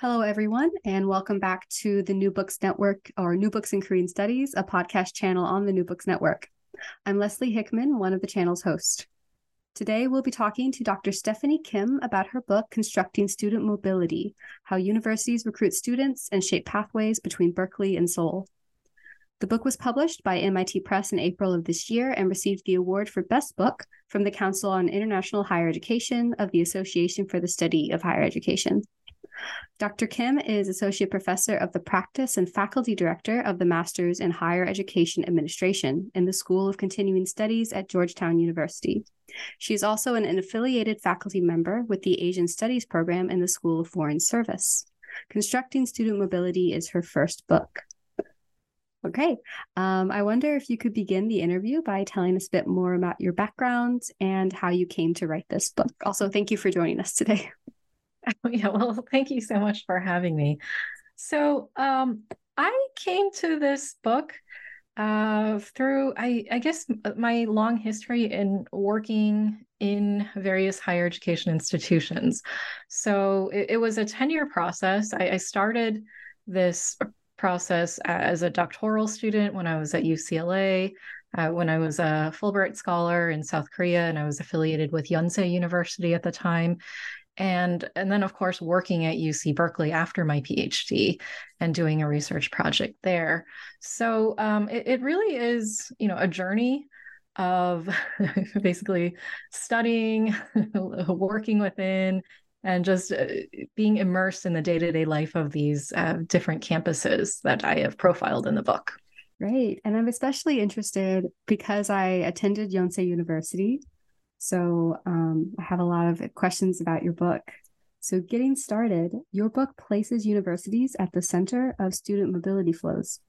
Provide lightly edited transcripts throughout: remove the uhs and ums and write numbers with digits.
Hello, everyone, and welcome back to the New Books Network, or New Books in Korean Studies, a podcast channel on the New Books Network. I'm Leslie Hickman, one of the channel's hosts. Today, we'll be talking to Dr. Stephanie Kim about her book, Constructing Student Mobility, How Universities Recruit Students and Shape Pathways Between Berkeley and Seoul. The book was published by MIT Press in April of this year and received the award for Best Book from the Council on International Higher Education of the Association for the Study of Higher Education. Dr. Kim is Associate Professor of the Practice and Faculty Director of the Masters in Higher Education Administration in the School of Continuing Studies at Georgetown University. She is also an affiliated faculty member with the Asian Studies Program in the School of Foreign Service. Constructing Student Mobility is her first book. Okay, I wonder if you could begin the interview by telling us a bit more about your background and how you came to write this book. Also, thank you for joining us today. Yeah, well, thank you so much for having me. So I came to this book through, I guess, my long history in working in various higher education institutions. So it was a 10-year process. I started this process as a doctoral student when I was at UCLA, when I was a Fulbright scholar in South Korea, and I was affiliated with Yonsei University at the time. And then, of course, working at UC Berkeley after my PhD and doing a research project there. So it really is, a journey of basically studying, working within, and just being immersed in the day-to-day life of these different campuses that I have profiled in the book. Great. And I'm especially interested because I attended Yonsei University. So I have a lot of questions about your book. So getting started, your book places universities at the center of student mobility flows.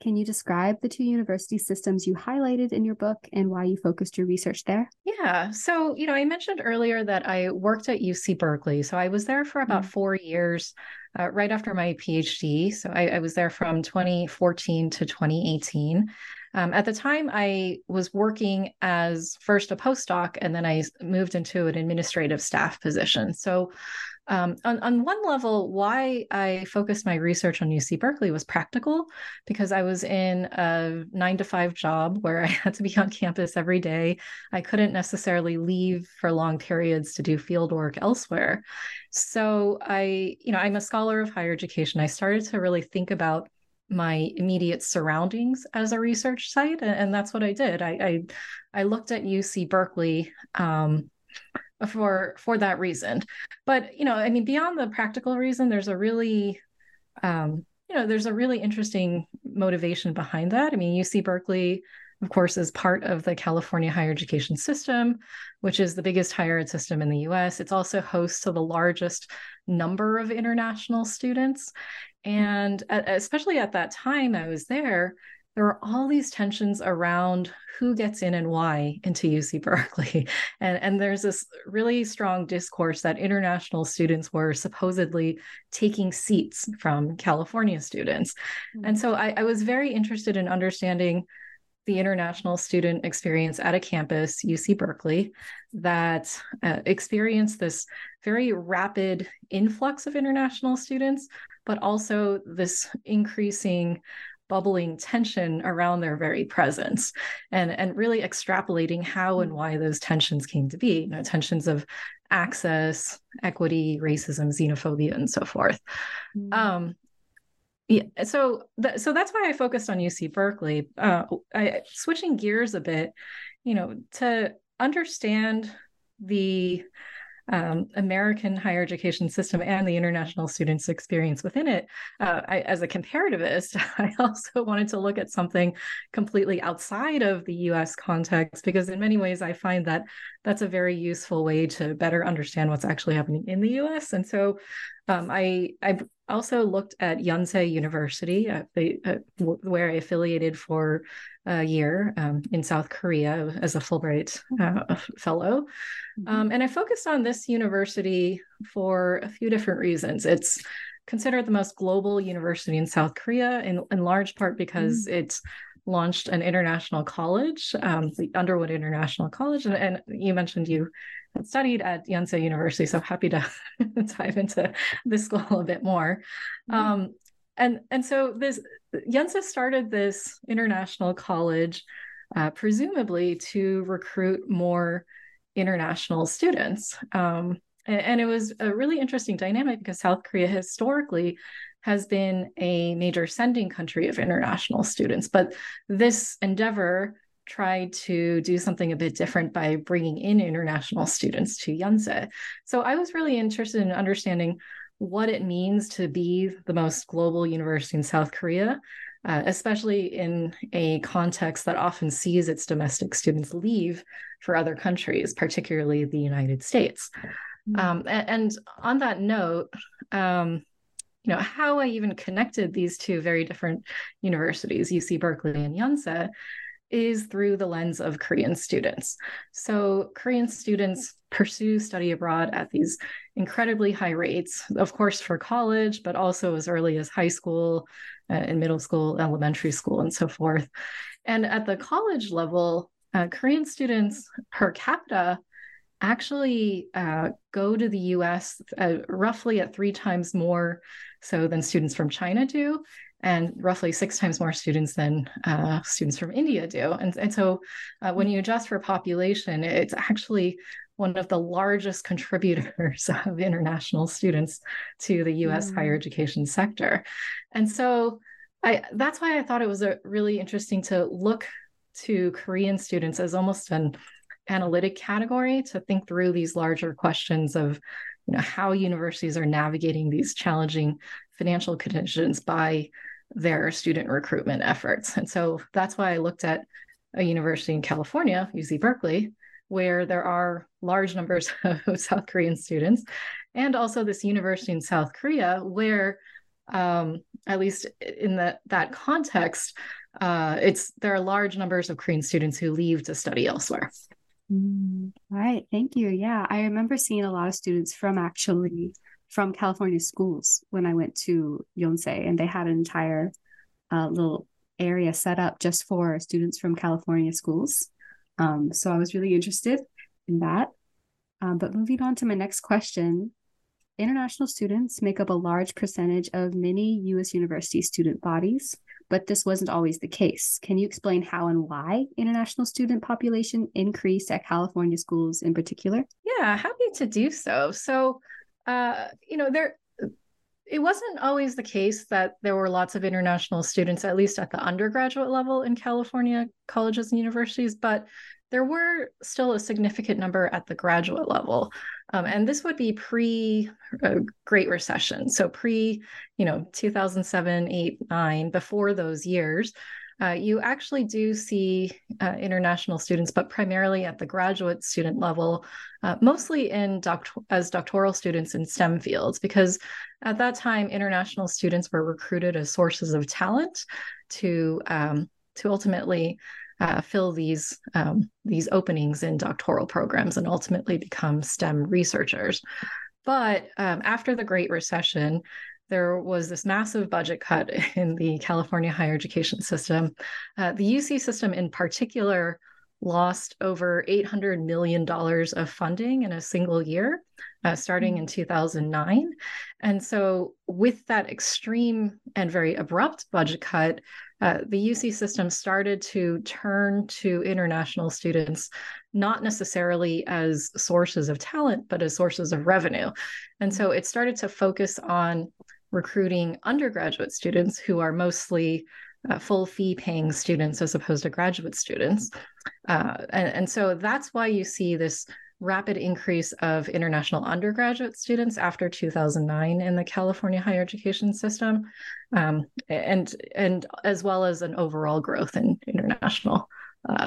Can you describe the two university systems you highlighted in your book and why you focused your research there? Yeah. So, I mentioned earlier that I worked at UC Berkeley. So I was there for about 4 years right after my PhD. So I was there from 2014 to 2018. At the time, I was working as first a postdoc, and then I moved into an administrative staff position. So on one level, why I focused my research on UC Berkeley was practical, because I was in a 9-to-5 job where I had to be on campus every day. I couldn't necessarily leave for long periods to do field work elsewhere. So I'm a scholar of higher education. I started to really think about my immediate surroundings as a research site. And that's what I did. I looked at UC Berkeley for that reason. But, beyond the practical reason, there's a really, there's a really interesting motivation behind that. UC Berkeley, of course, is part of the California higher education system, which is the biggest higher ed system in the U.S. It's also host to the largest number of international students. And especially at that time I was there were all these tensions around who gets in and why into UC Berkeley. And there's this really strong discourse that international students were supposedly taking seats from California students. Mm-hmm. And so I was very interested in understanding the international student experience at a campus, UC Berkeley, that experienced this very rapid influx of international students, but also this increasing bubbling tension around their very presence, and really extrapolating how and why those tensions came to be, tensions of access, equity, racism, xenophobia, and so forth. Mm-hmm. So that's why I focused on UC Berkeley. Switching gears a bit, to understand the American higher education system and the international students' experience within it, as a comparativist, I also wanted to look at something completely outside of the U.S. context, because in many ways I find that that's a very useful way to better understand what's actually happening in the U.S. And so I also looked at Yonsei University, where I affiliated for a year in South Korea as a Fulbright fellow. Mm-hmm. And I focused on this university for a few different reasons. It's considered the most global university in South Korea, in large part because it's launched an international college, the Underwood International College. And you mentioned you studied at Yonsei University, so happy to dive into this school a bit more. Mm-hmm. And so this Yonsei started this international college, presumably to recruit more international students. And it was a really interesting dynamic because South Korea historically has been a major sending country of international students. But this endeavor tried to do something a bit different by bringing in international students to Yonsei. So I was really interested in understanding what it means to be the most global university in South Korea, especially in a context that often sees its domestic students leave for other countries, particularly the United States. Mm-hmm. And on that note, how I even connected these two very different universities, UC Berkeley and Yonsei, is through the lens of Korean students. So Korean students pursue study abroad at these incredibly high rates, of course, for college, but also as early as high school and middle school, elementary school, and so forth. And at the college level, Korean students per capita actually go to the US roughly at 3 times more so than students from China do, and roughly 6 times more students than students from India do. And so when you adjust for population, it's actually one of the largest contributors of international students to the US higher education sector. And so that's why I thought it was really interesting to look to Korean students as almost an analytic category to think through these larger questions of how universities are navigating these challenging financial conditions by their student recruitment efforts. And so that's why I looked at a university in California, UC Berkeley, where there are large numbers of South Korean students, and also this university in South Korea where, at least in that context, there are large numbers of Korean students who leave to study elsewhere. All right. Thank you. Yeah. I remember seeing a lot of students from California schools when I went to Yonsei, and they had an entire little area set up just for students from California schools. So I was really interested in that. But moving on to my next question, international students make up a large percentage of many U.S. university student bodies, but this wasn't always the case. Can you explain how and why international student population increased at California schools in particular? Yeah, happy to do so. So, it wasn't always the case that there were lots of international students, at least at the undergraduate level in California colleges and universities, but there were still a significant number at the graduate level. And this would be pre Great Recession. So pre, 2007, 8, 9, before those years, you actually do see international students, but primarily at the graduate student level, mostly as doctoral students in STEM fields, because at that time, international students were recruited as sources of talent to ultimately fill these openings in doctoral programs and ultimately become STEM researchers. But after the Great Recession, there was this massive budget cut in the California higher education system. The UC system in particular lost over $800 million of funding in a single year, starting in 2009. And so with that extreme and very abrupt budget cut, the UC system started to turn to international students, not necessarily as sources of talent, but as sources of revenue. And so it started to focus on recruiting undergraduate students who are mostly full fee-paying students as opposed to graduate students. And so that's why you see this rapid increase of international undergraduate students after 2009 in the California higher education system, and as well as an overall growth in international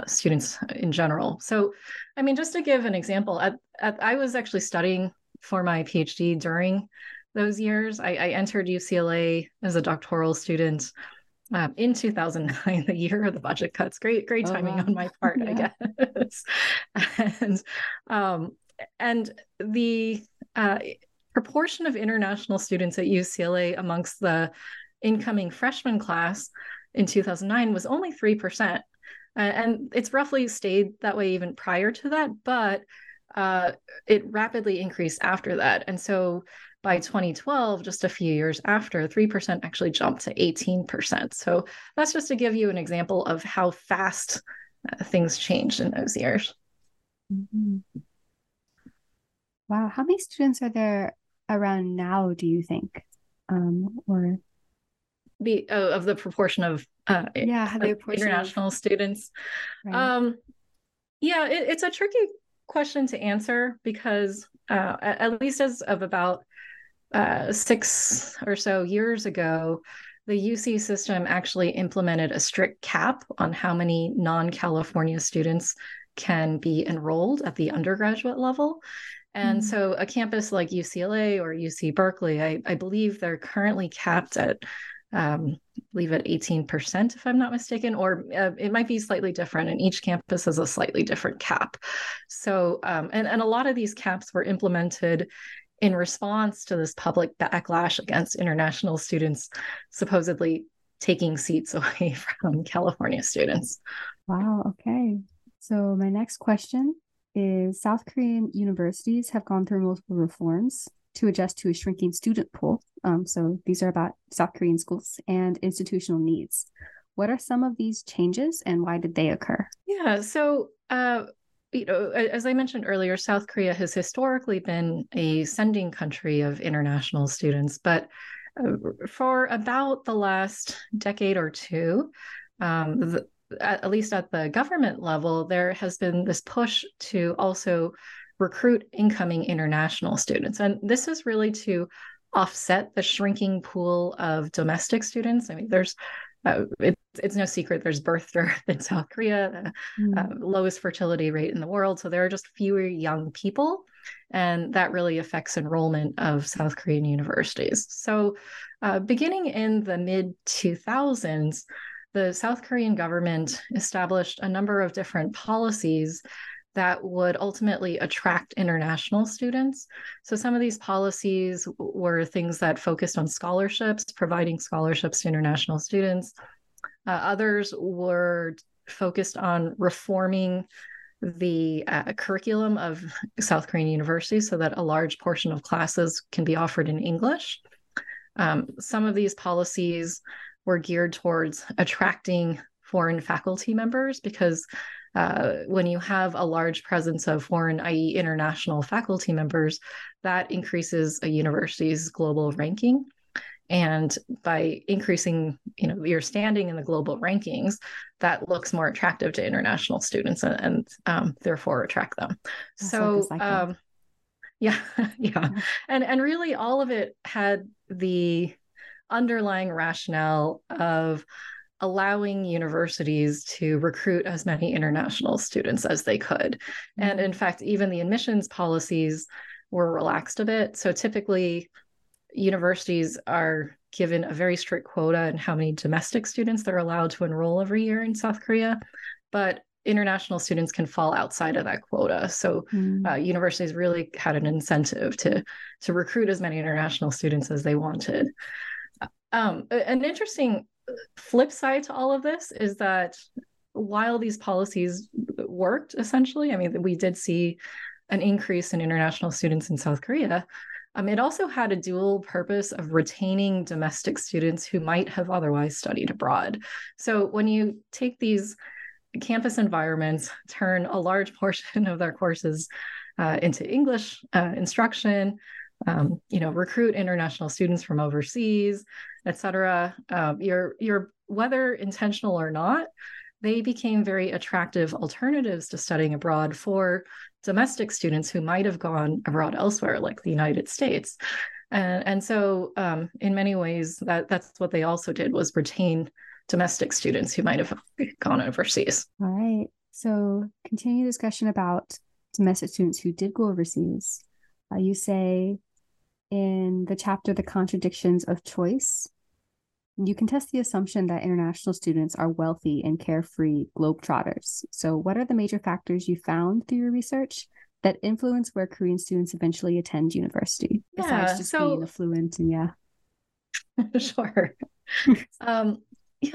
students in general. So, I mean, just to give an example, I was actually studying for my PhD during those years. I entered UCLA as a doctoral student in 2009, the year of the budget cuts. Great timing on my part, yeah. I guess. And the proportion of international students at UCLA amongst the incoming freshman class in 2009 was only 3%. And it's roughly stayed that way even prior to that, but it rapidly increased after that. And so by 2012, just a few years after, 3% actually jumped to 18%. So that's just to give you an example of how fast things changed in those years. Mm-hmm. Wow. How many students are there around now, do you think? Of the proportion of international students? Right. It's a tricky question to answer because at least as of about 6 or so years ago, the UC system actually implemented a strict cap on how many non-California students can be enrolled at the undergraduate level. And so a campus like UCLA or UC Berkeley, I believe they're currently capped at, at 18%, if I'm not mistaken, or it might be slightly different, and each campus has a slightly different cap. So, and a lot of these caps were implemented in response to this public backlash against international students supposedly taking seats away from California students. Wow, okay. So my next question is, South Korean universities have gone through multiple reforms to adjust to a shrinking student pool. So these are about South Korean schools and institutional needs. What are some of these changes and why did they occur? Yeah, so as I mentioned earlier, South Korea has historically been a sending country of international students, but for about the last decade or two, at least at the government level, there has been this push to also recruit incoming international students. And this is really to offset the shrinking pool of domestic students. I mean, there's it's no secret there's birth dearth in South Korea, the lowest fertility rate in the world. So there are just fewer young people, and that really affects enrollment of South Korean universities. So beginning in the mid-2000s, the South Korean government established a number of different policies that would ultimately attract international students. So some of these policies were things that focused on scholarships, providing scholarships to international students. Others were focused on reforming the curriculum of South Korean universities so that a large portion of classes can be offered in English. Some of these policies were geared towards attracting foreign faculty members because when you have a large presence of foreign, i.e. international faculty members, that increases a university's global ranking. And by increasing, your standing in the global rankings, that looks more attractive to international students and therefore attract them. Yeah. And really all of it had the underlying rationale of allowing universities to recruit as many international students as they could. Mm-hmm. And in fact, even the admissions policies were relaxed a bit. So typically, universities are given a very strict quota in how many domestic students they're allowed to enroll every year in South Korea, but international students can fall outside of that quota. So universities really had an incentive to recruit as many international students as they wanted. An interesting flip side to all of this is that while these policies worked, essentially, I mean, we did see an increase in international students in South Korea. It also had a dual purpose of retaining domestic students who might have otherwise studied abroad. So when you take these campus environments, turn a large portion of their courses into English instruction, recruit international students from overseas, et cetera, you're whether intentional or not, they became very attractive alternatives to studying abroad for domestic students who might have gone abroad elsewhere, like the United States. And so in many ways, that's what they also did, was retain domestic students who might have gone overseas. All right. So continue the discussion about domestic students who did go overseas. You say in the chapter, The Contradictions of Choice, you contest the assumption that international students are wealthy and carefree globetrotters. So what are the major factors you found through your research that influence where Korean students eventually attend university? Besides just being affluent and Sure.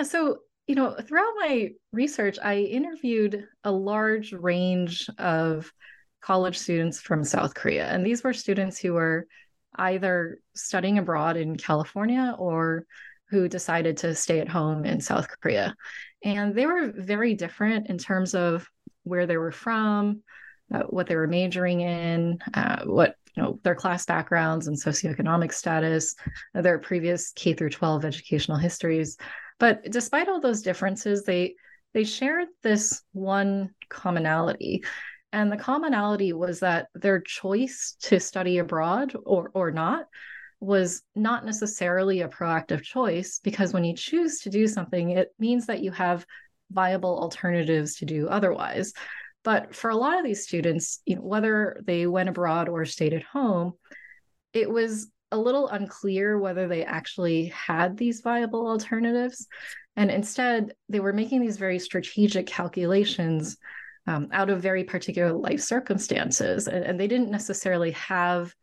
So throughout my research, I interviewed a large range of college students from South Korea. And these were students who were either studying abroad in California or who decided to stay at home in South Korea. And they were very different in terms of where they were from, what they were majoring in, what their class backgrounds and socioeconomic status, their previous K through 12 educational histories. But despite all those differences, they shared this one commonality. And the commonality was that their choice to study abroad or not was not necessarily a proactive choice, because when you choose to do something, it means that you have viable alternatives to do otherwise. But for a lot of these students, whether they went abroad or stayed at home, it was a little unclear whether they actually had these viable alternatives. And instead, they were making these very strategic calculations out of very particular life circumstances. And they didn't necessarily have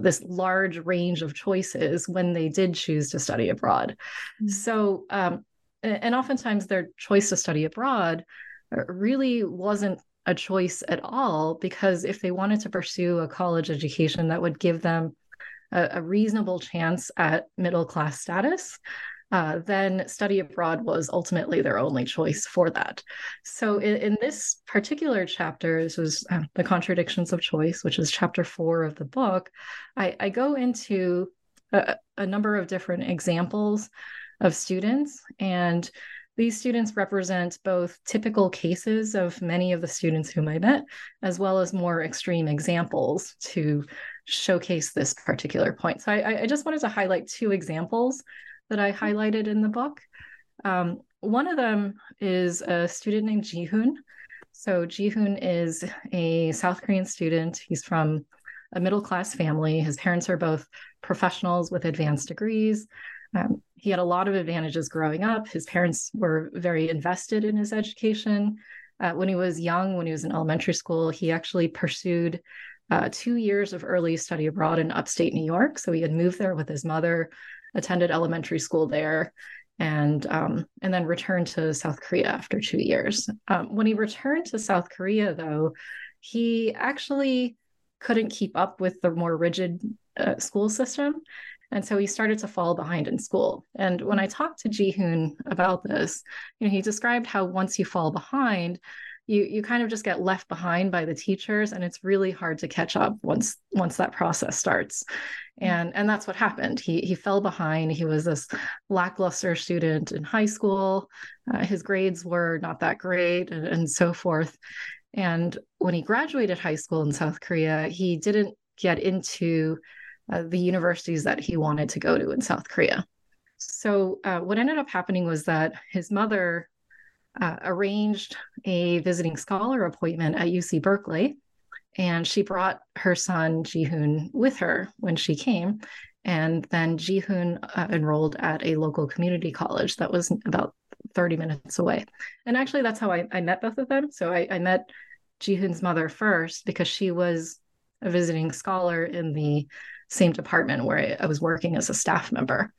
this large range of choices when they did choose to study abroad. Mm-hmm. So, and oftentimes their choice to study abroad really wasn't a choice at all, because if they wanted to pursue a college education that would give them a reasonable chance at middle-class status, then study abroad was ultimately their only choice for that. So in this particular chapter, this was The Contradictions of Choice, which is chapter 4 of the book, I go into a number of different examples of students. And these students represent both typical cases of many of the students whom I met, as well as more extreme examples to showcase this particular point. So I just wanted to highlight two examples that I highlighted in the book. One of them is a student named Jihoon. So Jihoon is a South Korean student. He's from a middle-class family. His parents are both professionals with advanced degrees. He had a lot of advantages growing up. His parents were very invested in his education. When he was young, when he was in elementary school, he actually pursued 2 years of early study abroad in upstate New York. So he had moved there with his mother, attended elementary school there, and then returned to South Korea after 2 years. When he returned to South Korea, though, he actually couldn't keep up with the more rigid school system. And so he started to fall behind in school. And when I talked to Jihoon about this, he described how once you fall behind, you kind of just get left behind by the teachers, and it's really hard to catch up once that process starts. And that's what happened. He fell behind. He was this lackluster student in high school. His grades were not that great and so forth. And when he graduated high school in South Korea, he didn't get into the universities that he wanted to go to in South Korea. So what ended up happening was that his mother arranged a visiting scholar appointment at UC Berkeley. And she brought her son Jihoon with her when she came. And then Jihoon enrolled at a local community college that was about 30 minutes away. And actually, that's how I met both of them. So I met Jihoon's mother first, because she was a visiting scholar in the same department where I was working as a staff member.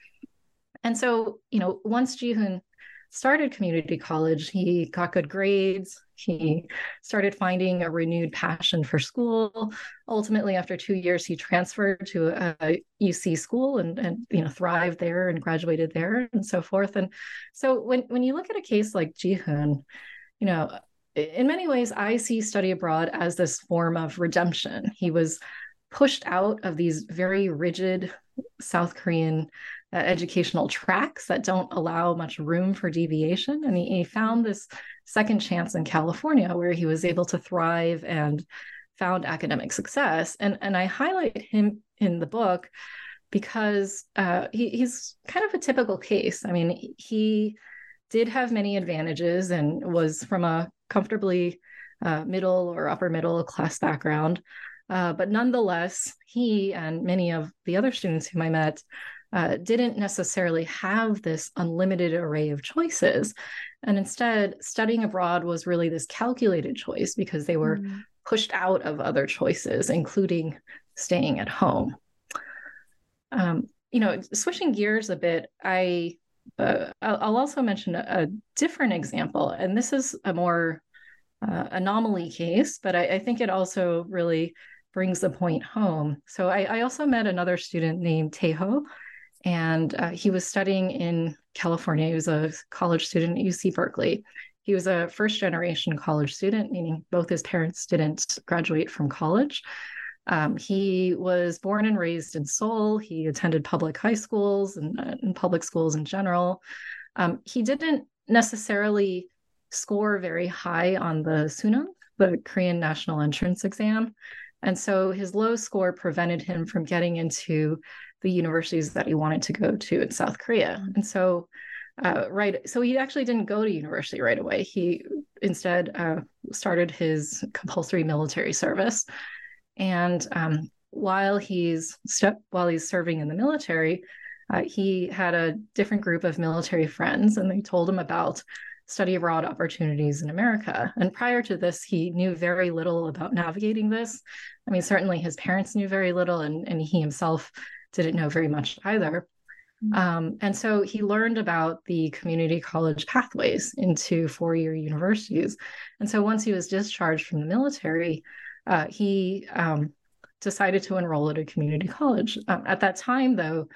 And so, once Jihoon started community college, he got good grades. He started finding a renewed passion for school. Ultimately, after 2 years, he transferred to a UC school and thrived there and graduated there and so forth. And so when you look at a case like Jihoon, in many ways, I see study abroad as this form of redemption. He was pushed out of these very rigid South Korean educational tracks that don't allow much room for deviation. And he found this second chance in California where he was able to thrive and found academic success. And I highlight him in the book because he's kind of a typical case. I mean, he did have many advantages and was from a comfortably middle or upper middle class background. But nonetheless, he and many of the other students whom I met didn't necessarily have this unlimited array of choices. And instead, studying abroad was really this calculated choice because they were pushed out of other choices, including staying at home. Switching gears a bit, I'll also mention a different example, and this is a more anomaly case, but I think it also really brings the point home. So I also met another student named Teho, and he was studying in California. He was a college student at UC Berkeley. He was a first-generation college student, meaning both his parents didn't graduate from college. He was born and raised in Seoul. He attended public high schools and public schools in general. He didn't necessarily score very high on the Sunung, the Korean National Entrance Exam. And so his low score prevented him from getting into the universities that he wanted to go to in South Korea. And so, so he actually didn't go to university right away. He instead started his compulsory military service. And while he's serving in the military, he had a different group of military friends, and they told him about study abroad opportunities in America. And prior to this, he knew very little about navigating this. I mean, certainly his parents knew very little, and he himself didn't know very much either. Mm-hmm. And so he learned about the community college pathways into four-year universities. And so once he was discharged from the military, he decided to enroll at a community college. At that time, though,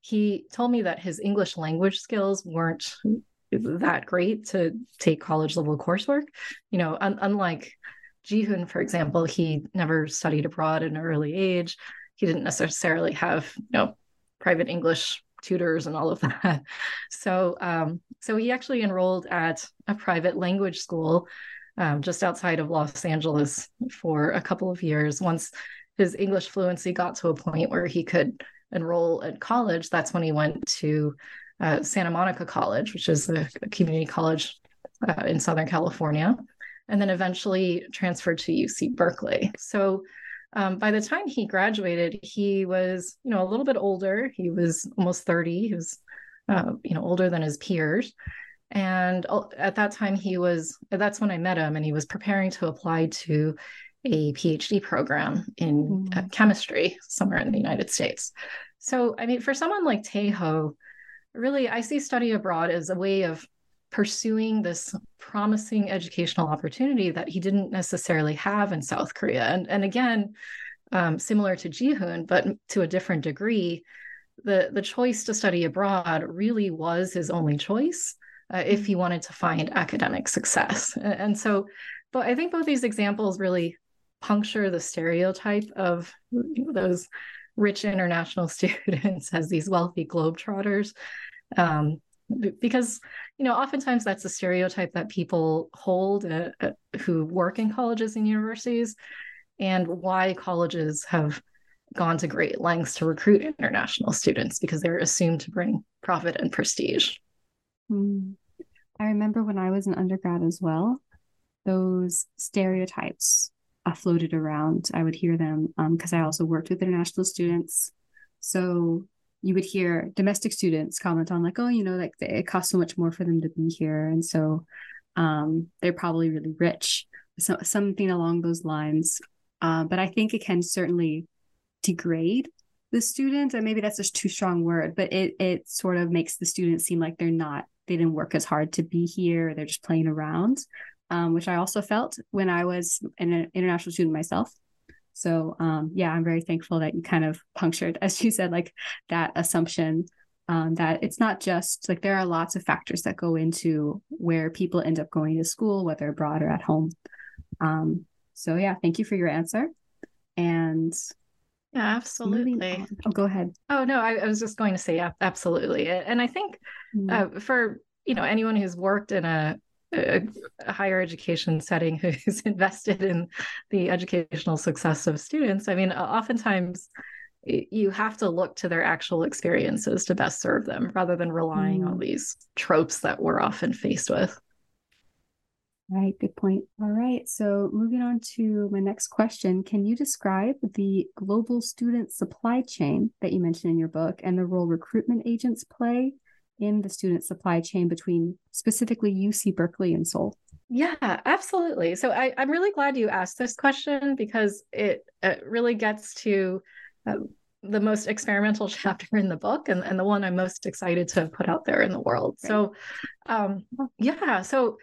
he told me that his English language skills weren't that great to take college-level coursework. Unlike Jihoon, for example, he never studied abroad at an early age. He didn't necessarily have private English tutors and all of that. So he actually enrolled at a private language school just outside of Los Angeles for a couple of years. Once his English fluency got to a point where he could enroll at college, that's when he went to Santa Monica College, which is a community college in Southern California, and then eventually transferred to UC Berkeley. So by the time he graduated, he was, a little bit older. He was almost 30. He was, older than his peers. And at that time, that's when I met him, and he was preparing to apply to a PhD program in chemistry somewhere in the United States. So, I mean, for someone like Teho, really, I see study abroad as a way of pursuing this promising educational opportunity that he didn't necessarily have in South Korea. And again, similar to Jihoon, but to a different degree, the choice to study abroad really was his only choice. If he wanted to find academic success. And so, but I think both these examples really puncture the stereotype of those rich international students as these wealthy globetrotters. Because, oftentimes that's a stereotype that people hold who work in colleges and universities, and why colleges have gone to great lengths to recruit international students, because they're assumed to bring profit and prestige. I remember when I was an undergrad as well, those stereotypes floated around. I would hear them because I also worked with international students. So you would hear domestic students comment on like, it costs so much more for them to be here. And so they're probably really rich, so, something along those lines. But I think it can certainly degrade the students, and maybe that's just too strong word, but it sort of makes the students seem like they're not they didn't work as hard to be here. They're just playing around, which I also felt when I was an international student myself. So I'm very thankful that you kind of punctured, as you said, like that assumption that it's not just like there are lots of factors that go into where people end up going to school, whether abroad or at home. Thank you for your answer. And yeah, absolutely. Oh, go ahead. Oh, no, I was just going to say, yeah, absolutely. And I think for, anyone who's worked in a higher education setting who's invested in the educational success of students, I mean, oftentimes you have to look to their actual experiences to best serve them rather than relying on these tropes that we're often faced with. Right. Good point. All right. So moving on to my next question, can you describe the global student supply chain that you mentioned in your book and the role recruitment agents play in the student supply chain between specifically UC Berkeley and Seoul? Yeah, absolutely. So I'm really glad you asked this question because it really gets to the most experimental chapter in the book and the one I'm most excited to put out there in the world. Right. So, so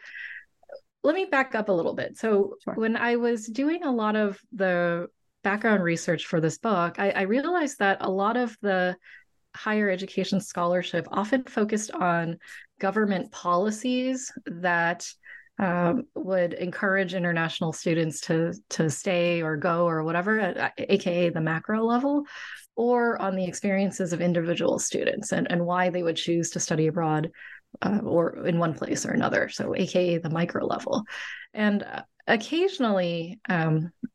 let me back up a little bit. So sure. When I was doing a lot of the background research for this book, I realized that a lot of the higher education scholarship often focused on government policies that would encourage international students to stay or go or whatever, aka the macro level, or on the experiences of individual students and why they would choose to study abroad or in one place or another, so aka the micro level. And occasionally,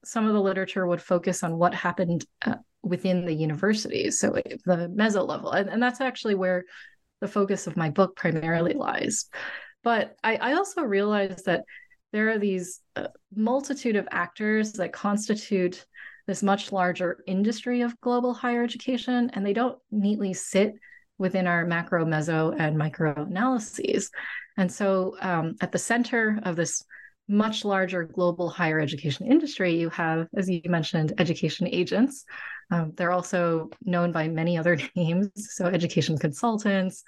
some of the literature would focus on what happened within the universities, so the meso level. And that's actually where the focus of my book primarily lies. But I also realized that there are these multitude of actors that constitute this much larger industry of global higher education, and they don't neatly sit within our macro, meso, and micro analyses. And so at the center of this much larger global higher education industry, you have, as you mentioned, education agents. They're also known by many other names, so education consultants,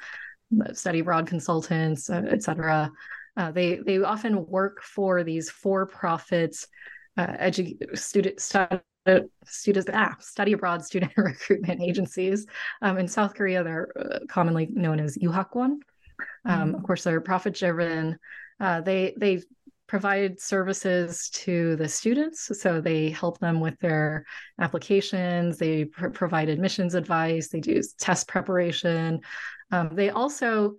study abroad consultants, et cetera. They often work for these for-profit study abroad student recruitment agencies. In South Korea, they're commonly known as Yuhakwon. Of course, they're profit-driven. They provide services to the students. So they help them with their applications. They provide admissions advice. They do test preparation. They also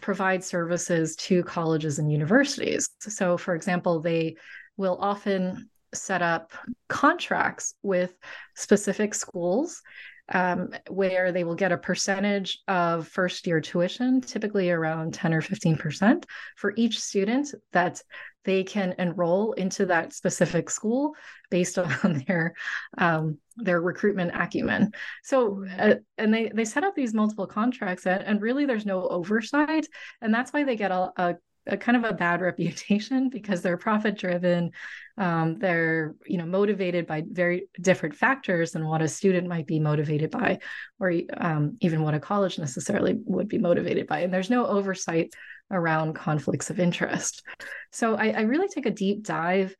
provide services to colleges and universities. So for example, they will often set up contracts with specific schools where they will get a percentage of first-year tuition, typically around 10 or 15%, for each student that they can enroll into that specific school based on their recruitment acumen. So, and they set up these multiple contracts, and really there's no oversight, and that's why they get a kind of a bad reputation because they're profit-driven. They're motivated by very different factors than what a student might be motivated by, or even what a college necessarily would be motivated by. And there's no oversight around conflicts of interest. So I really take a deep dive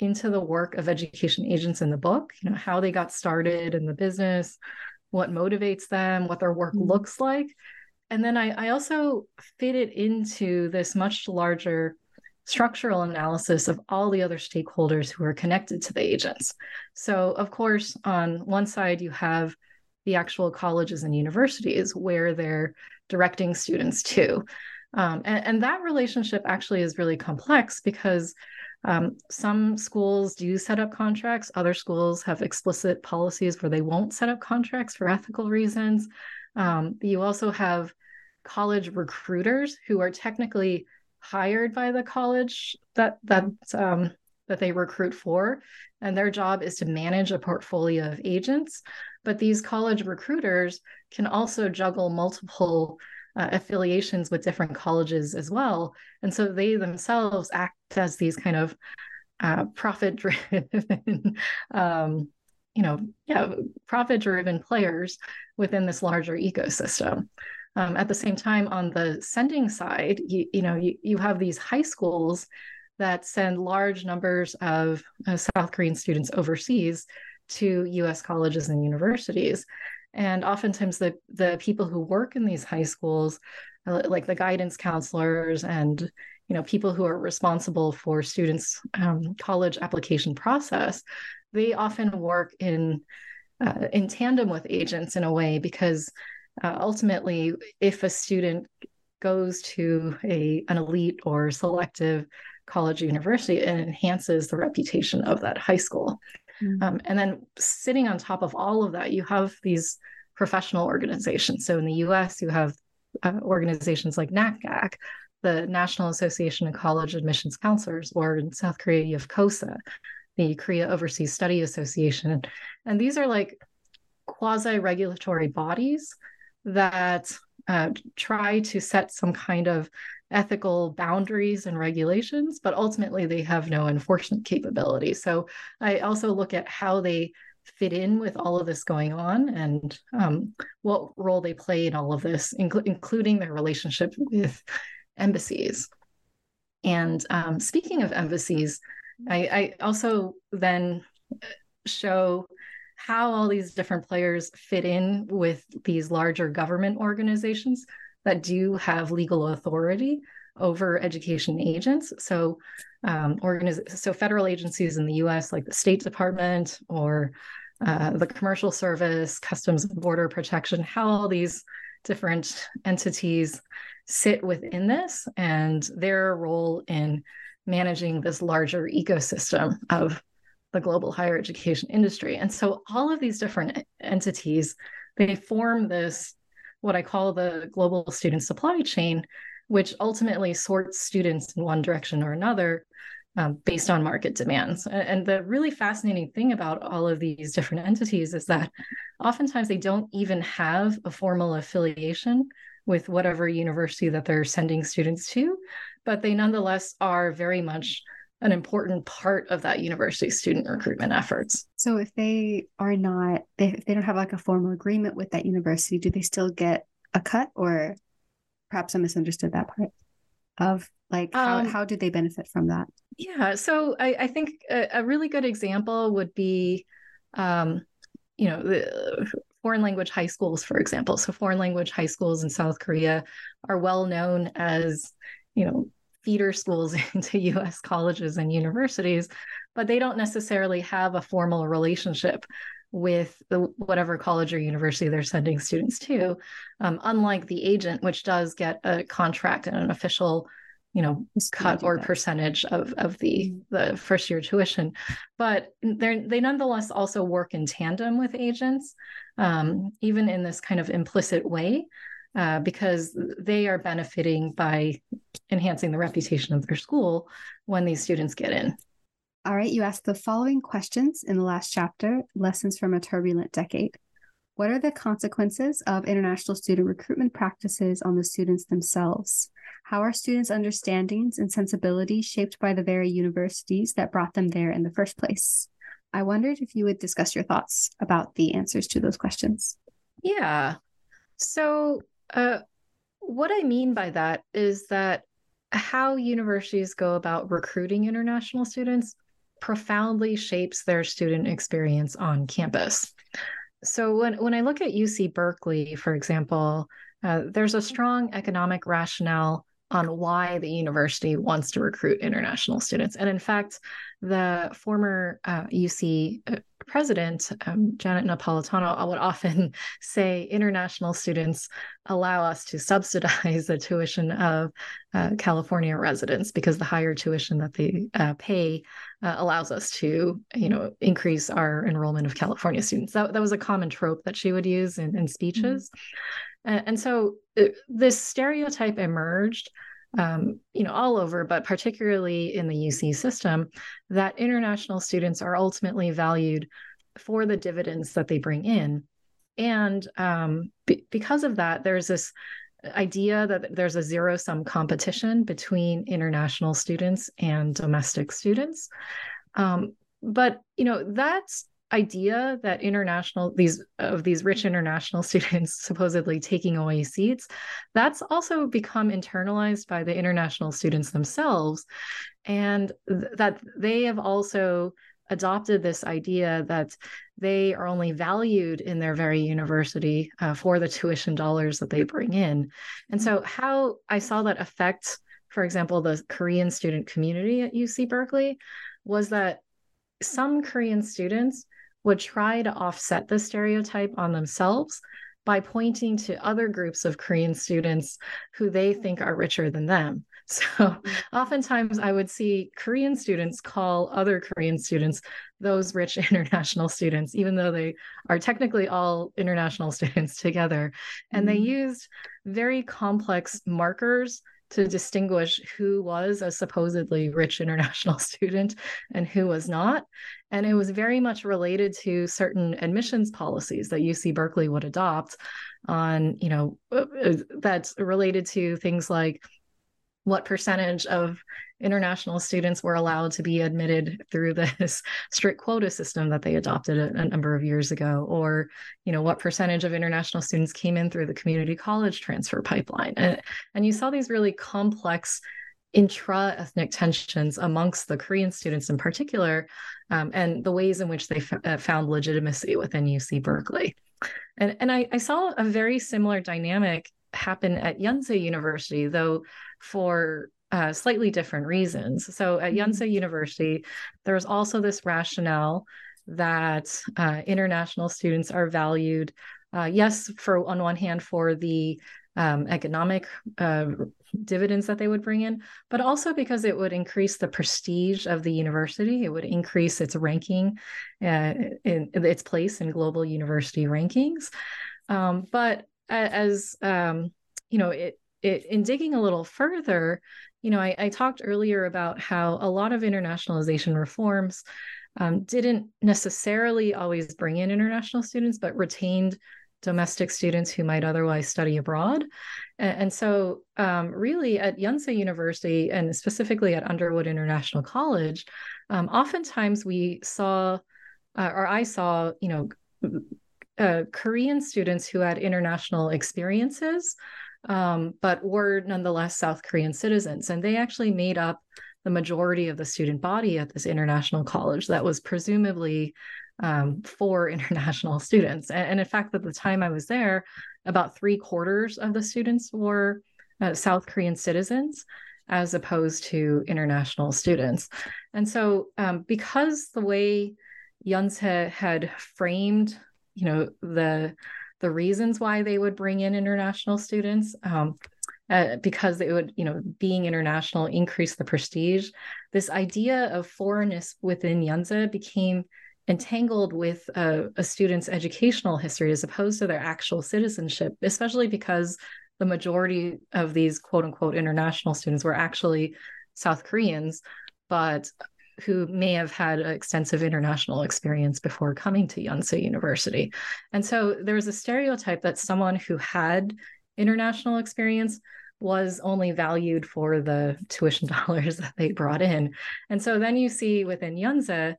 into the work of education agents in the book. How they got started in the business, what motivates them, what their work looks like. And then I also fit it into this much larger structural analysis of all the other stakeholders who are connected to the agents. So, of course, on one side, you have the actual colleges and universities where they're directing students to. And that relationship actually is really complex because some schools do set up contracts. Other schools have explicit policies where they won't set up contracts for ethical reasons. You also have college recruiters who are technically hired by the college that they recruit for, and their job is to manage a portfolio of agents. But these college recruiters can also juggle multiple affiliations with different colleges as well, and so they themselves act as these kind of profit-driven profit-driven players within this larger ecosystem. At the same time, on the sending side, you have these high schools that send large numbers of South Korean students overseas to U.S. colleges and universities. And oftentimes the people who work in these high schools, like the guidance counselors and people who are responsible for students' college application process, they often work in tandem with agents in a way, because ultimately, if a student goes to an elite or selective college or university, it enhances the reputation of that high school. Mm-hmm. And then sitting on top of all of that, you have these professional organizations. So in the U.S., you have organizations like NACAC, the National Association of College Admissions Counselors, or in South Korea, you have KOSA, the Korea Overseas Study Association. And these are like quasi-regulatory bodies that try to set some kind of ethical boundaries and regulations, but ultimately they have no enforcement capability. So I also look at how they fit in with all of this going on and what role they play in all of this, including their relationship with embassies. And speaking of embassies, I also then show how all these different players fit in with these larger government organizations that do have legal authority over education agents. So so federal agencies in the US, like the State Department or the Commercial Service, Customs and Border Protection, how all these different entities sit within this and their role in managing this larger ecosystem of the global higher education industry. And so all of these different entities, they form this, what I call the global student supply chain, which ultimately sorts students in one direction or another based on market demands. And the really fascinating thing about all of these different entities is that oftentimes they don't even have a formal affiliation with whatever university that they're sending students to, but they nonetheless are very much an important part of that university's student recruitment efforts. So if they don't have like a formal agreement with that university, do they still get a cut? Or perhaps I misunderstood that part of how do they benefit from that? Yeah. So I think a really good example would be, the foreign language high schools, for example. So foreign language high schools in South Korea are well known as, feeder schools into U.S. colleges and universities, but they don't necessarily have a formal relationship with whatever college or university they're sending students to, unlike the agent, which does get a contract and an official cut or percentage of the first year tuition. But they nonetheless also work in tandem with agents, even in this kind of implicit way, because they are benefiting by enhancing the reputation of their school when these students get in. All right, you asked the following questions in the last chapter, Lessons from a Turbulent Decade. What are the consequences of international student recruitment practices on the students themselves? How are students' understandings and sensibilities shaped by the very universities that brought them there in the first place? I wondered if you would discuss your thoughts about the answers to those questions. Yeah. So what I mean by that is that how universities go about recruiting international students profoundly shapes their student experience on campus. So when I look at UC Berkeley, for example, there's a strong economic rationale on why the university wants to recruit international students. And in fact, the former UC president, Janet Napolitano, would often say international students allow us to subsidize the tuition of California residents, because the higher tuition that they pay allows us to, increase our enrollment of California students. That was a common trope that she would use in speeches. Mm-hmm. And so this stereotype emerged, all over, but particularly in the UC system, that international students are ultimately valued for the dividends that they bring in. And because of that, there's this idea that there's a zero-sum competition between international students and domestic students. But, that's idea that these rich international students supposedly taking away seats, that's also become internalized by the international students themselves, and that they have also adopted this idea that they are only valued in their very university for the tuition dollars that they bring in. And so how I saw that affect, for example, the Korean student community at UC Berkeley was that some Korean students would try to offset the stereotype on themselves by pointing to other groups of Korean students who they think are richer than them. So oftentimes I would see Korean students call other Korean students those rich international students, even though they are technically all international students together. And they used very complex markers to distinguish who was a supposedly rich international student and who was not. And it was very much related to certain admissions policies that UC Berkeley would adopt on, you know, that's related to things like what percentage of international students were allowed to be admitted through this strict quota system that they adopted a number of years ago, or, you know, what percentage of international students came in through the community college transfer pipeline. And you saw these really complex intra-ethnic tensions amongst the Korean students in particular, and the ways in which they found legitimacy within UC Berkeley. And I saw a very similar dynamic happen at Yonsei University, though for slightly different reasons. So at Yonsei University, there's also this rationale that international students are valued, yes, for on one hand, for the economic dividends that they would bring in, but also because it would increase the prestige of the university. It would increase its ranking, in its place in global university rankings. But in digging a little further, you know, I talked earlier about how a lot of internationalization reforms didn't necessarily always bring in international students, but retained domestic students who might otherwise study abroad. And so really at Yonsei University, and specifically at Underwood International College, oftentimes we saw, I saw Korean students who had international experiences, but were nonetheless South Korean citizens. And they actually made up the majority of the student body at this international college that was presumably for international students. And in fact, at the time I was there, about 3/4 of the students were South Korean citizens as opposed to international students. And so because the way Yonsei had framed, you know, the reasons why they would bring in international students, because they would, you know, being international increase the prestige, this idea of foreignness within Yonsei became entangled with a student's educational history as opposed to their actual citizenship, especially because the majority of these quote unquote international students were actually South Koreans, but who may have had extensive international experience before coming to Yonsei University. And so there was a stereotype that someone who had international experience was only valued for the tuition dollars that they brought in. And so then you see within Yonsei,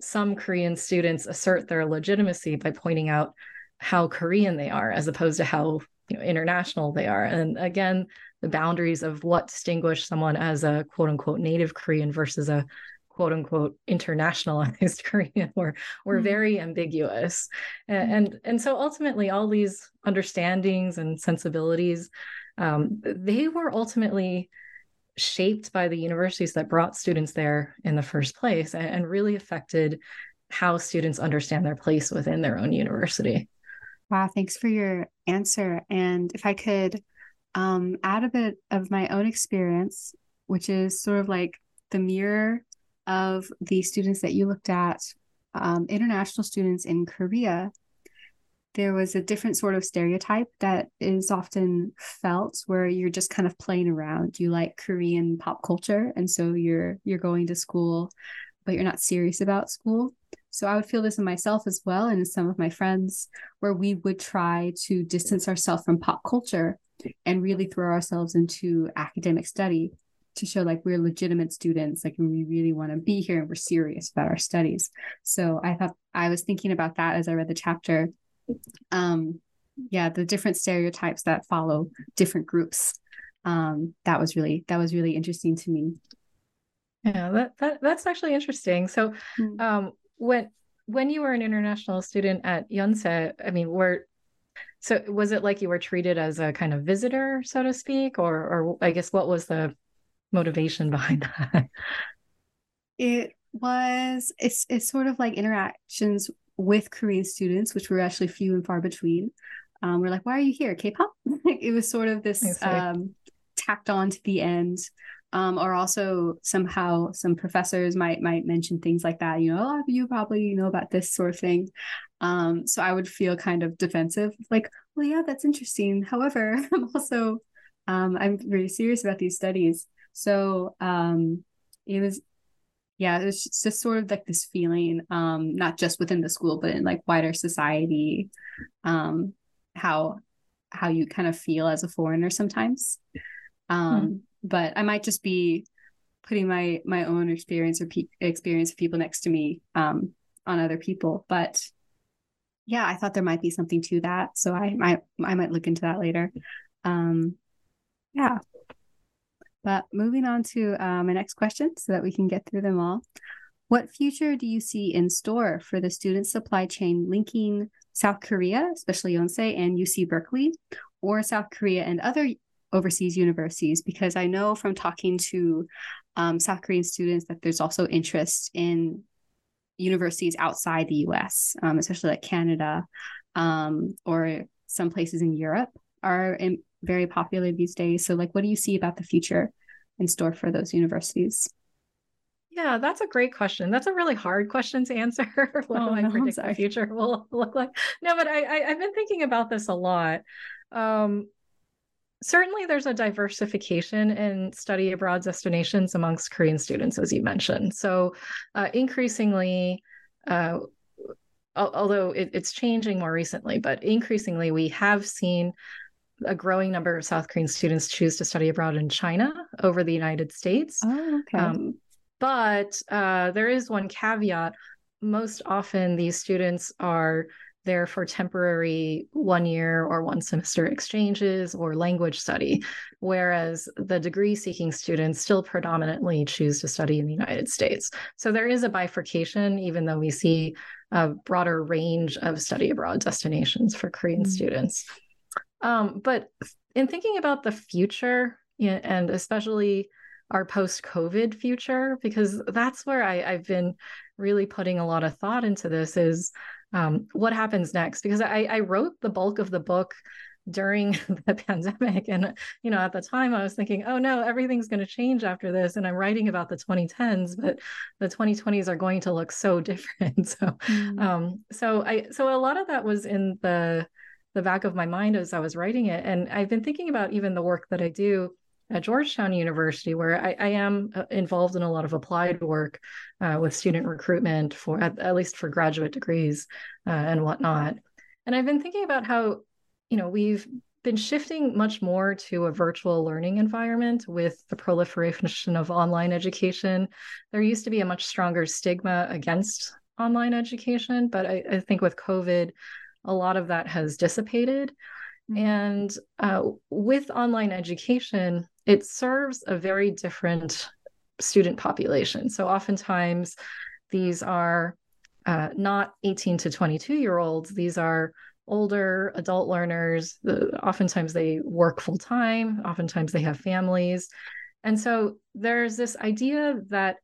some Korean students assert their legitimacy by pointing out how Korean they are as opposed to how, you know, international they are. And again, the boundaries of what distinguish someone as a quote unquote native Korean versus a quote unquote internationalized Korean were very ambiguous. And so ultimately all these understandings and sensibilities, they were ultimately shaped by the universities that brought students there in the first place and really affected how students understand their place within their own university. Wow, thanks for your answer. And if I could add a bit of my own experience, which is sort of like the mirror of the students that you looked at, international students in Korea, there was a different sort of stereotype that is often felt where you're just kind of playing around. You like Korean pop culture, and so you're going to school, but you're not serious about school. So I would feel this in myself as well and in some of my friends, where we would try to distance ourselves from pop culture and really throw ourselves into academic study. to show like we're legitimate students, like we really want to be here and we're serious about our studies. So I thought, I was thinking about that as I read the chapter. The different stereotypes that follow different groups. That was really interesting to me. Yeah, that's actually interesting. So when you were an international student at Yonsei, I mean, so was it like you were treated as a kind of visitor, so to speak, or I guess what was the motivation behind that? It's sort of like interactions with Korean students, which were actually few and far between. We're like, why are you here? K-pop? It was sort of this tacked on to the end. Or also somehow some professors might mention things like that, you know, oh, you probably know about this sort of thing. So I would feel kind of defensive, like, well, yeah, that's interesting. However, I'm also, I'm very serious about these studies. So it was just sort of like this feeling, not just within the school, but in like wider society, how you kind of feel as a foreigner sometimes. But I might just be putting my own experience or experience of people next to me on other people. But yeah, I thought there might be something to that. So I might look into that later. But moving on to my next question so that we can get through them all. What future do you see in store for the student supply chain linking South Korea, especially Yonsei and UC Berkeley, or South Korea and other overseas universities? Because I know from talking to South Korean students that there's also interest in universities outside the US, especially like Canada or some places in Europe are very popular these days. So like, what do you see about the future in store for those universities? Yeah, that's a great question. That's a really hard question to answer. Predict the future will look like? No, but I've been thinking about this a lot. Certainly there's a diversification in study abroad destinations amongst Korean students, as you mentioned. So increasingly, although it's changing more recently, but increasingly we have seen a growing number of South Korean students choose to study abroad in China over the United States. Oh, okay. But there is one caveat. Most often these students are there for temporary 1 year or one semester exchanges or language study, whereas the degree-seeking students still predominantly choose to study in the United States. So there is a bifurcation, even though we see a broader range of study abroad destinations for Korean students. But in thinking about the future, and especially our post-COVID future, because that's where I've been really putting a lot of thought into this, is what happens next? Because I wrote the bulk of the book during the pandemic. And, you know, at the time I was thinking, oh no, everything's going to change after this. And I'm writing about the 2010s, but the 2020s are going to look so different. So a lot of that was in the back of my mind as I was writing it. And I've been thinking about even the work that I do at Georgetown University, where I am involved in a lot of applied work with student recruitment for at least for graduate degrees and whatnot. And I've been thinking about how, you know, we've been shifting much more to a virtual learning environment with the proliferation of online education. There used to be a much stronger stigma against online education, but I think with COVID, a lot of that has dissipated. And with online education, it serves a very different student population. So oftentimes these are not 18 to 22 year olds. These are older adult learners. Oftentimes they work full time. Oftentimes they have families. And so there's this idea that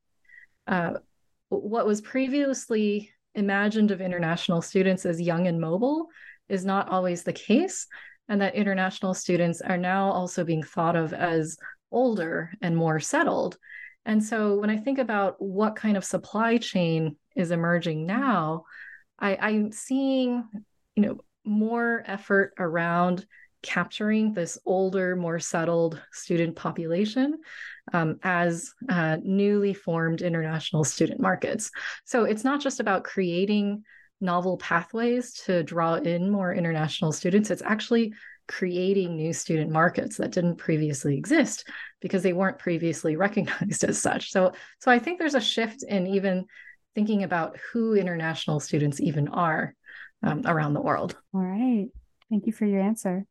what was previously imagined of international students as young and mobile is not always the case, and that international students are now also being thought of as older and more settled. And so when I think about what kind of supply chain is emerging now, I'm seeing, you know, more effort around capturing this older, more settled student population as newly formed international student markets. So it's not just about creating novel pathways to draw in more international students. It's actually creating new student markets that didn't previously exist because they weren't previously recognized as such. So I think there's a shift in even thinking about who international students even are around the world. All right. Thank you for your answer.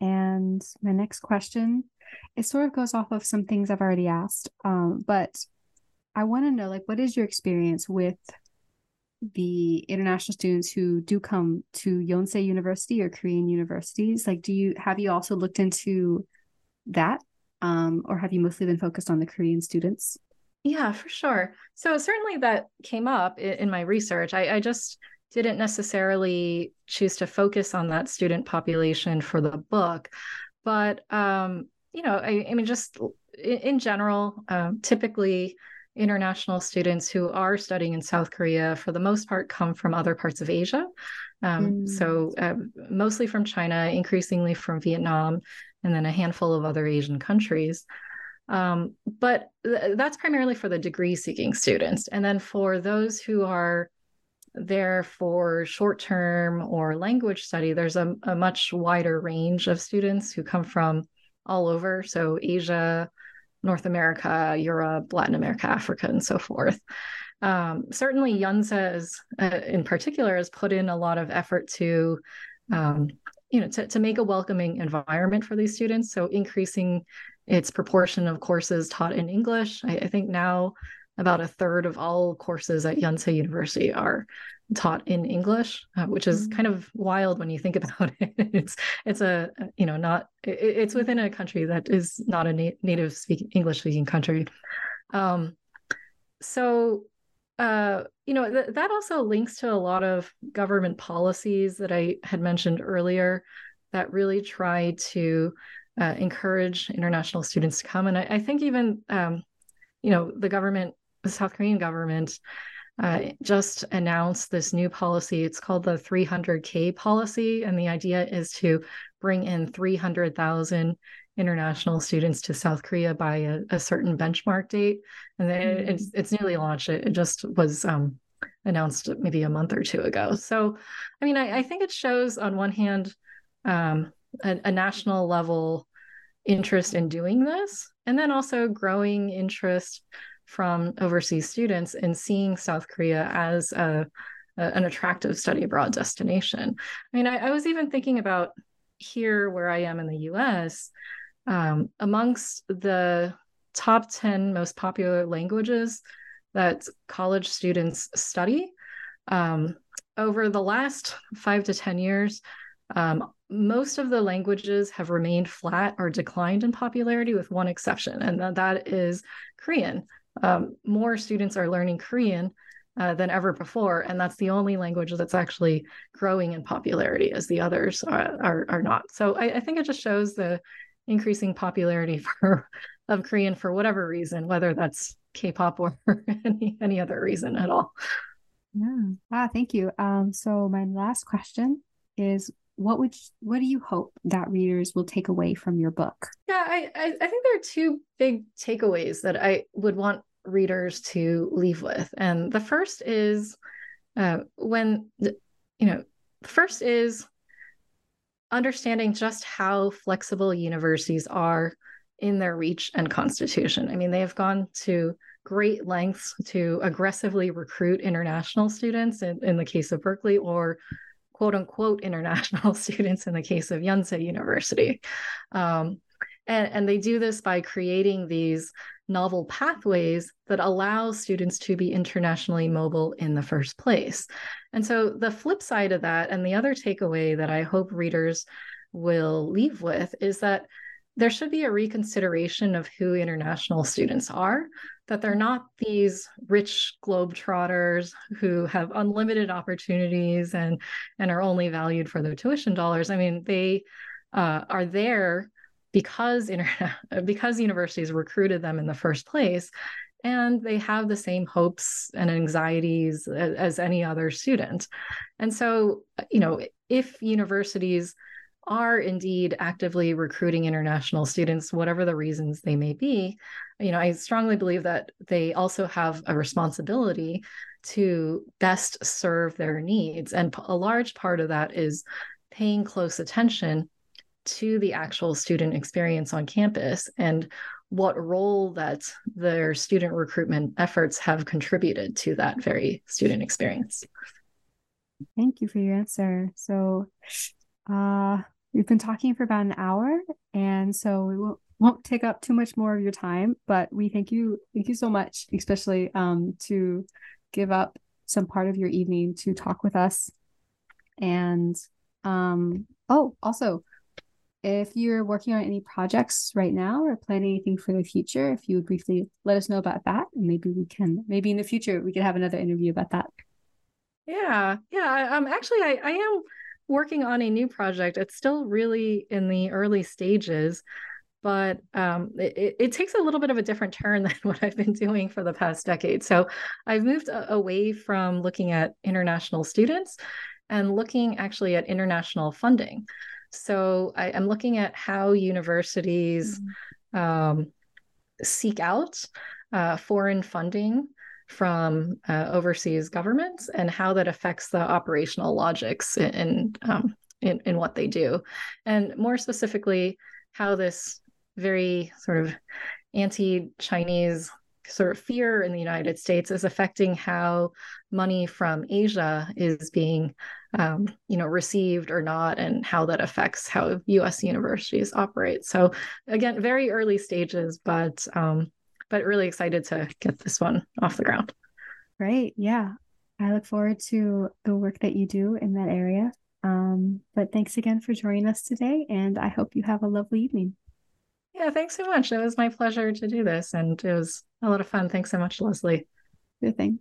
And my next question, it sort of goes off of some things I've already asked, but I want to know, like, what is your experience with the international students who do come to Yonsei University or Korean universities? Like, have you also looked into that, or have you mostly been focused on the Korean students? Yeah, for sure. So certainly that came up in my research. I just didn't necessarily choose to focus on that student population for the book. But, I mean, just in general, typically international students who are studying in South Korea, for the most part, come from other parts of Asia. So mostly from China, increasingly from Vietnam, and then a handful of other Asian countries. But that's primarily for the degree-seeking students. And then for those who are there for short-term or language study, there's a much wider range of students who come from all over. So Asia, North America, Europe, Latin America, Africa, and so forth. Certainly Yonsei in particular has put in a lot of effort to make a welcoming environment for these students. So increasing its proportion of courses taught in English. I think now about a third of all courses at Yonsei University are taught in English, which is kind of wild when you think about it. It's within a country that is not a English speaking country. That also links to a lot of government policies that I had mentioned earlier that really try to encourage international students to come. And I think even, the South Korean government just announced this new policy. It's called the 300K policy. And the idea is to bring in 300,000 international students to South Korea by a certain benchmark date. And then it's newly launched. It just was announced maybe a month or two ago. So, I mean, I think it shows on one hand, a national level interest in doing this, and then also growing interest from overseas students in seeing South Korea as an attractive study abroad destination. I mean, I was even thinking about here where I am in the US, amongst the top 10 most popular languages that college students study, over the last 5 to 10 years, most of the languages have remained flat or declined in popularity with one exception, and that is Korean. More students are learning Korean than ever before, and that's the only language that's actually growing in popularity as the others are not. So I think it just shows the increasing popularity of Korean for whatever reason, whether that's K-pop or any other reason at all. Yeah. Wow, thank you. So my last question is, what do you hope that readers will take away from your book? Yeah, I think there are two big takeaways that I would want readers to leave with. And the first is understanding just how flexible universities are in their reach and constitution. I mean, they have gone to great lengths to aggressively recruit international students in the case of Berkeley, or quote unquote international students in the case of Yonsei University. And they do this by creating these novel pathways that allow students to be internationally mobile in the first place. And so the flip side of that, and the other takeaway that I hope readers will leave with, is that there should be a reconsideration of who international students are, that they're not these rich globetrotters who have unlimited opportunities and are only valued for their tuition dollars. I mean, they are there because universities recruited them in the first place, and they have the same hopes and anxieties as any other student. And so, if universities are indeed actively recruiting international students, whatever the reasons they may be, I strongly believe that they also have a responsibility to best serve their needs. And a large part of that is paying close attention to the actual student experience on campus and what role that their student recruitment efforts have contributed to that very student experience. Thank you for your answer. So we've been talking for about an hour, and so we won't take up too much more of your time, but we thank you so much, especially to give up some part of your evening to talk with us. And also, if you're working on any projects right now or planning anything for the future, if you would briefly let us know about that, and maybe in the future we could have another interview about that. Yeah. Actually, I am working on a new project. It's still really in the early stages, but it takes a little bit of a different turn than what I've been doing for the past decade. So I've moved away from looking at international students and looking actually at international funding. So I'm looking at how universities seek out foreign funding from overseas governments and how that affects the operational logics in what they do. And more specifically, how this very sort of anti-Chinese sort of fear in the United States is affecting how money from Asia is being received or not, and how that affects how U.S. universities operate. So again, very early stages, but really excited to get this one off the ground. Great. Yeah. I look forward to the work that you do in that area. But thanks again for joining us today, and I hope you have a lovely evening. Yeah, thanks so much. It was my pleasure to do this, and it was a lot of fun. Thanks so much, Leslie. Good thing.